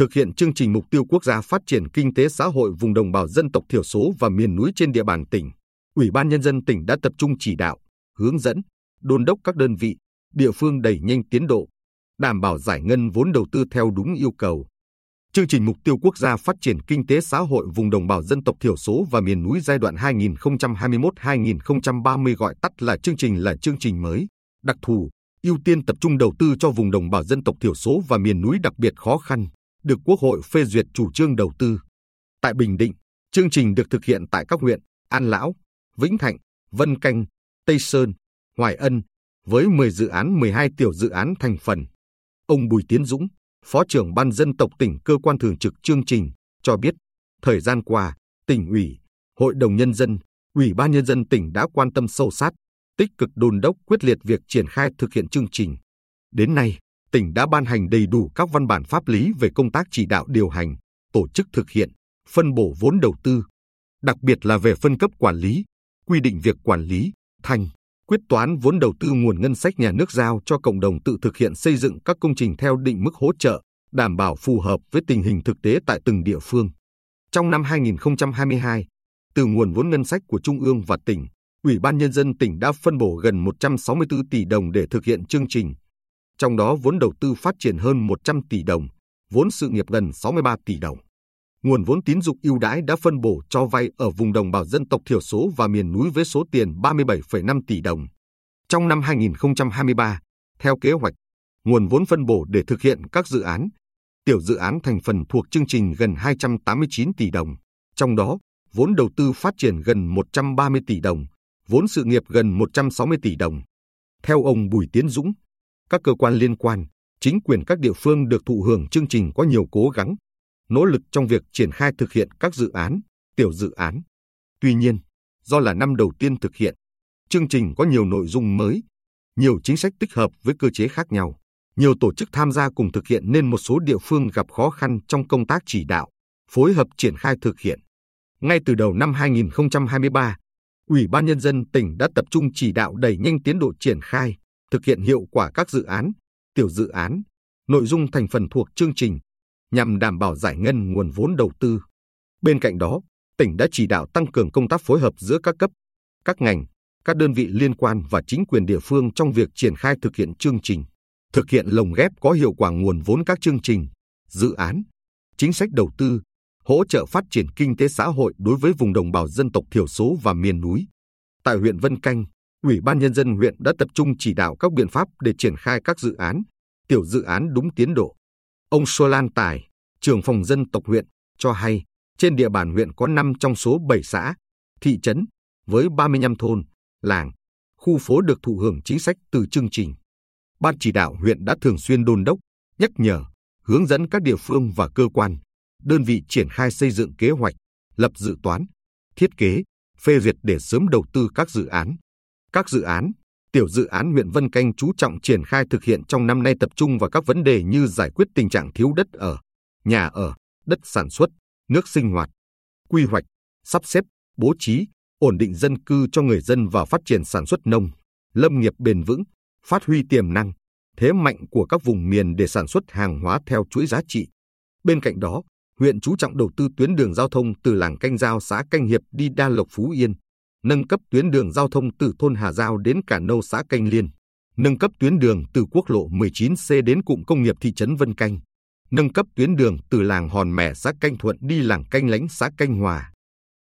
thực hiện chương trình mục tiêu quốc gia phát triển kinh tế xã hội vùng đồng bào dân tộc thiểu số và miền núi trên địa bàn tỉnh, Ủy ban Nhân dân tỉnh đã tập trung chỉ đạo, hướng dẫn, đôn đốc các đơn vị, địa phương đẩy nhanh tiến độ, đảm bảo giải ngân vốn đầu tư theo đúng yêu cầu. Chương trình mục tiêu quốc gia phát triển kinh tế xã hội vùng đồng bào dân tộc thiểu số và miền núi giai đoạn 2021-2030 gọi tắt là chương trình mới, đặc thù, ưu tiên tập trung đầu tư cho vùng đồng bào dân tộc thiểu số và miền núi đặc biệt khó khăn, được Quốc hội phê duyệt chủ trương đầu tư. Tại Bình Định, chương trình được thực hiện tại các huyện An Lão, Vĩnh Thạnh, Vân Canh, Tây Sơn, Hoài Ân, với 10 dự án 12 tiểu dự án thành phần. Ông Bùi Tiến Dũng, Phó trưởng Ban dân tộc tỉnh cơ quan thường trực chương trình, cho biết, thời gian qua, tỉnh ủy, Hội đồng Nhân dân, Ủy ban Nhân dân tỉnh đã quan tâm sâu sát, tích cực đôn đốc quyết liệt việc triển khai thực hiện chương trình. Đến nay, tỉnh đã ban hành đầy đủ các văn bản pháp lý về công tác chỉ đạo điều hành, tổ chức thực hiện, phân bổ vốn đầu tư, đặc biệt là về phân cấp quản lý, quy định việc quản lý, thành, quyết toán vốn đầu tư nguồn ngân sách nhà nước giao cho cộng đồng tự thực hiện xây dựng các công trình theo định mức hỗ trợ, đảm bảo phù hợp với tình hình thực tế tại từng địa phương. Trong năm 2022, từ nguồn vốn ngân sách của Trung ương và tỉnh, Ủy ban Nhân dân tỉnh đã phân bổ gần 164 tỷ đồng để thực hiện chương trình. Trong đó vốn đầu tư phát triển hơn 100 tỷ đồng, vốn sự nghiệp gần 63 tỷ đồng. Nguồn vốn tín dụng ưu đãi đã phân bổ cho vay ở vùng đồng bào dân tộc thiểu số và miền núi với số tiền 37,5 tỷ đồng. Trong năm 2023, theo kế hoạch, nguồn vốn phân bổ để thực hiện các dự án, tiểu dự án thành phần thuộc chương trình gần 289 tỷ đồng. Trong đó, vốn đầu tư phát triển gần 130 tỷ đồng, vốn sự nghiệp gần 160 tỷ đồng. Theo ông Bùi Tiến Dũng, các cơ quan liên quan, chính quyền các địa phương được thụ hưởng chương trình có nhiều cố gắng, nỗ lực trong việc triển khai thực hiện các dự án, tiểu dự án. Tuy nhiên, do là năm đầu tiên thực hiện, chương trình có nhiều nội dung mới, nhiều chính sách tích hợp với cơ chế khác nhau, nhiều tổ chức tham gia cùng thực hiện nên một số địa phương gặp khó khăn trong công tác chỉ đạo, phối hợp triển khai thực hiện. Ngay từ đầu năm 2023, Ủy ban Nhân dân tỉnh đã tập trung chỉ đạo đẩy nhanh tiến độ triển khai, thực hiện hiệu quả các dự án, tiểu dự án, nội dung thành phần thuộc chương trình, nhằm đảm bảo giải ngân nguồn vốn đầu tư. Bên cạnh đó, tỉnh đã chỉ đạo tăng cường công tác phối hợp giữa các cấp, các ngành, các đơn vị liên quan và chính quyền địa phương trong việc triển khai thực hiện chương trình, thực hiện lồng ghép có hiệu quả nguồn vốn các chương trình, dự án, chính sách đầu tư, hỗ trợ phát triển kinh tế xã hội đối với vùng đồng bào dân tộc thiểu số và miền núi. Tại huyện Vân Canh, Ủy ban Nhân dân huyện đã tập trung chỉ đạo các biện pháp để triển khai các dự án, tiểu dự án đúng tiến độ. Ông Sô Lan Tài, trưởng phòng dân tộc huyện, cho hay trên địa bàn huyện có 5 trong số 7 xã, thị trấn, với 35 thôn, làng, khu phố được thụ hưởng chính sách từ chương trình. Ban chỉ đạo huyện đã thường xuyên đôn đốc, nhắc nhở, hướng dẫn các địa phương và cơ quan, đơn vị triển khai xây dựng kế hoạch, lập dự toán, thiết kế, phê duyệt để sớm đầu tư các dự án. Các dự án, tiểu dự án huyện Vân Canh chú trọng triển khai thực hiện trong năm nay tập trung vào các vấn đề như giải quyết tình trạng thiếu đất ở, nhà ở, đất sản xuất, nước sinh hoạt, quy hoạch, sắp xếp, bố trí, ổn định dân cư cho người dân và phát triển sản xuất nông, lâm nghiệp bền vững, phát huy tiềm năng, thế mạnh của các vùng miền để sản xuất hàng hóa theo chuỗi giá trị. Bên cạnh đó, huyện chú trọng đầu tư tuyến đường giao thông từ làng Canh Giao xã Canh Hiệp đi Đa Lộc Phú Yên, nâng cấp tuyến đường giao thông từ thôn Hà Giao đến Cà Nâu xã Canh Liên, nâng cấp tuyến đường từ quốc lộ 19C đến cụm công nghiệp thị trấn Vân Canh, nâng cấp tuyến đường từ làng Hòn Mẻ xã Canh Thuận đi làng Canh Lánh xã Canh Hòa,